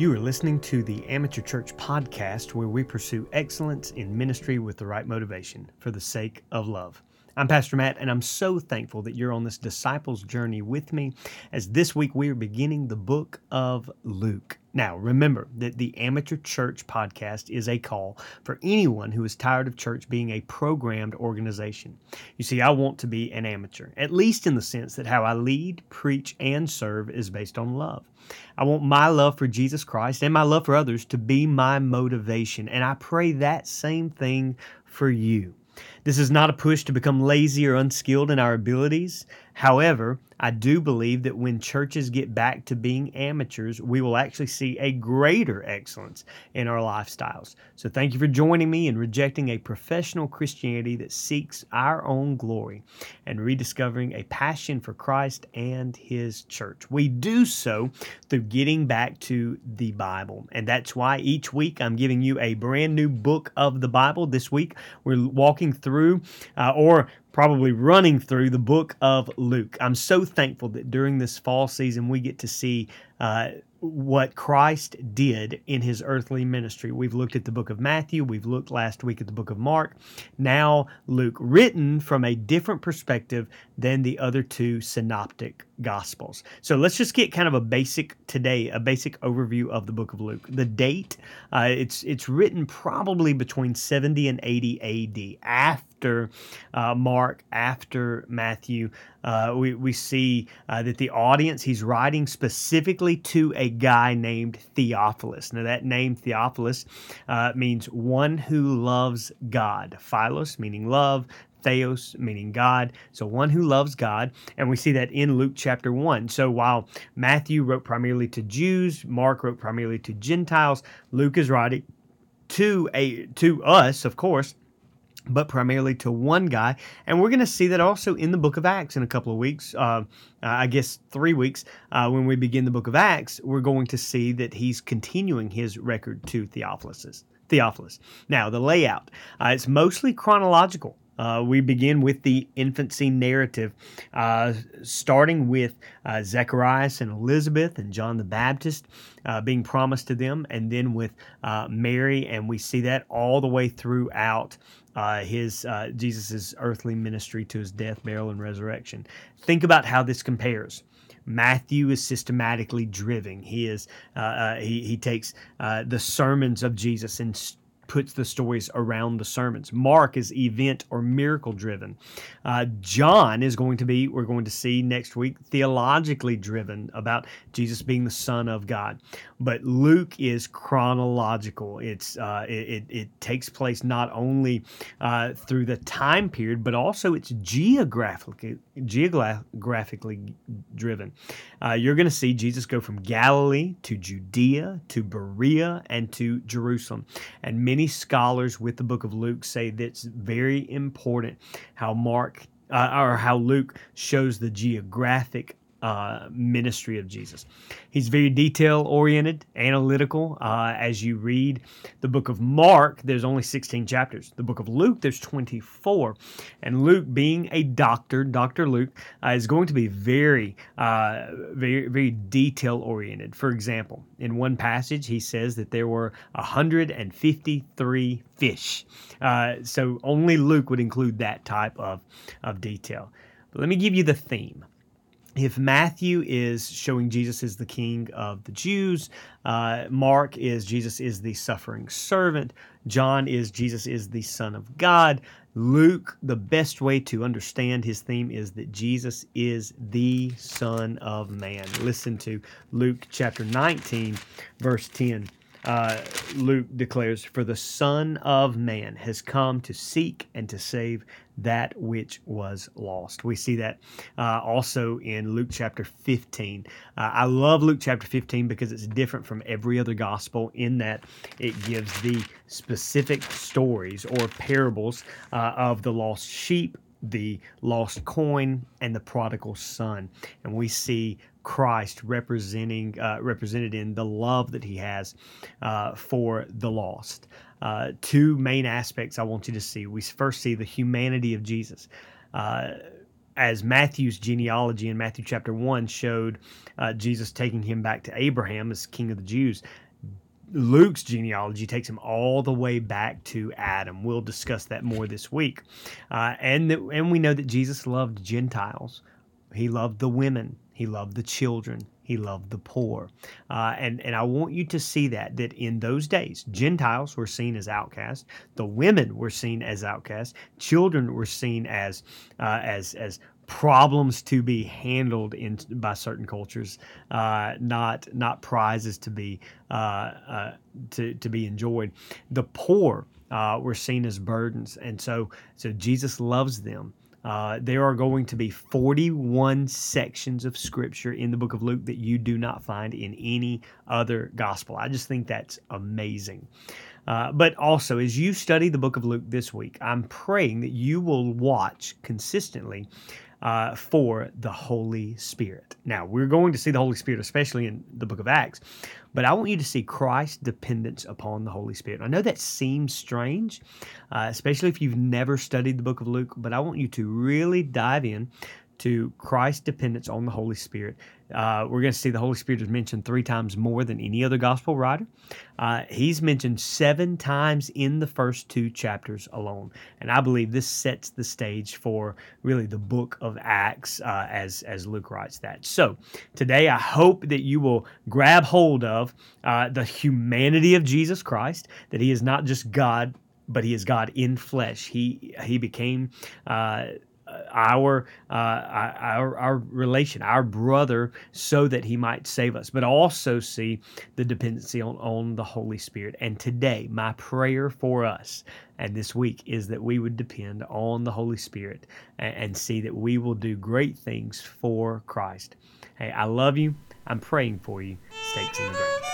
You are listening to the Amateur Church Podcast, where we pursue excellence in ministry with the right motivation for the sake of love. I'm Pastor Matt, and I'm so thankful that you're on this disciples' journey with me, as this week we are beginning the book of Luke. Now, remember that the Amateur Church Podcast is a call for anyone who is tired of church being a programmed organization. You see, I want to be an amateur, at least in the sense that how I lead, preach, and serve is based on love. I want my love for Jesus Christ and my love for others to be my motivation, and I pray that same thing for you. This is not a push to become lazy or unskilled in our abilities. However, I do believe that when churches get back to being amateurs, we will actually see a greater excellence in our lifestyles. So thank you for joining me in rejecting a professional Christianity that seeks our own glory and rediscovering a passion for Christ and His church. We do so through getting back to the Bible. And that's why each week I'm giving you a brand new book of the Bible. This week we're walking through probably running through the book of Luke. I'm so thankful that during this fall season we get to see what Christ did in His earthly ministry. We've looked at the book of Matthew. We've looked last week at the book of Mark. Now Luke, written from a different perspective than the other two synoptic Gospels. So let's just get kind of a basic overview of the book of Luke. The date, it's written probably between 70 and 80 AD, after Mark, after Matthew. We see that the audience, he's writing specifically to a guy named Theophilus. Now that name Theophilus means one who loves God. Philos meaning love, Theos meaning God, so one who loves God, and we see that in Luke chapter 1. So while Matthew wrote primarily to Jews, Mark wrote primarily to Gentiles, Luke is writing to us, of course, but primarily to one guy. And we're going to see that also in the book of Acts in a couple of weeks, 3 weeks, when we begin the book of Acts, we're going to see that he's continuing his record to Theophilus. Now, the layout, it's mostly chronological. We begin with the infancy narrative, starting with Zechariah and Elizabeth and John the Baptist being promised to them, and then with Mary, and we see that all the way throughout Jesus' earthly ministry to His death, burial, and resurrection. Think about how this compares. Matthew is systematically driven. He takes the sermons of Jesus and puts the stories around the sermons. Mark is event or miracle driven. John is going to be, we're going to see next week, theologically driven about Jesus being the Son of God. But Luke is chronological. It takes place not only through the time period, but also it's geographically driven. You're going to see Jesus go from Galilee to Judea to Berea and to Jerusalem. And many scholars with the book of Luke say that's very important how Luke shows the geographic ministry of Jesus. He's very detail-oriented, analytical. As you read the book of Mark, there's only 16 chapters. The book of Luke, there's 24. And Luke, being a doctor, Dr. Luke, is going to be very, very detail-oriented. For example, in one passage, he says that there were 153 fish. So only Luke would include that type of detail. But let me give you the theme. If Matthew is showing Jesus is the King of the Jews, Mark is Jesus is the suffering servant, John is Jesus is the Son of God, Luke, the best way to understand his theme is that Jesus is the Son of Man. Listen to Luke chapter 19, verse 10. Luke declares, "For the Son of Man has come to seek and to save that which was lost." We see that also in Luke chapter 15. I love Luke chapter 15 because it's different from every other gospel in that it gives the specific stories or parables of the lost sheep, the lost coin, and the prodigal son. And we see Christ represented in the love that He has for the lost. Two main aspects I want you to see. We first see the humanity of Jesus. As Matthew's genealogy in Matthew chapter 1 showed Jesus taking him back to Abraham as King of the Jews, Luke's genealogy takes him all the way back to Adam. We'll discuss that more this week. And we know that Jesus loved Gentiles. He loved the women. He loved the children. He loved the poor. And I want you to see that in those days, Gentiles were seen as outcasts. The women were seen as outcasts. Children were seen as problems to be handled by certain cultures, not prizes to be enjoyed. The poor were seen as burdens, and so Jesus loves them. There are going to be 41 sections of Scripture in the book of Luke that you do not find in any other gospel. I just think that's amazing. But also, as you study the book of Luke this week, I'm praying that you will watch consistently for the Holy Spirit. Now, we're going to see the Holy Spirit, especially in the book of Acts, but I want you to see Christ's dependence upon the Holy Spirit. I know that seems strange, especially if you've never studied the book of Luke, but I want you to really dive in to Christ's dependence on the Holy Spirit. We're going to see the Holy Spirit is mentioned 3 times more than any other gospel writer. He's mentioned 7 times in the first 2 chapters alone. And I believe this sets the stage for really the book of Acts as Luke writes that. So today I hope that you will grab hold of the humanity of Jesus Christ, that he is not just God, but he is God in flesh. He became our relation, our brother, so that he might save us, but also see the dependency on the Holy Spirit. And today, my prayer for us and this week is that we would depend on the Holy Spirit and see that we will do great things for Christ. Hey, I love you. I'm praying for you. Stakes in the ground.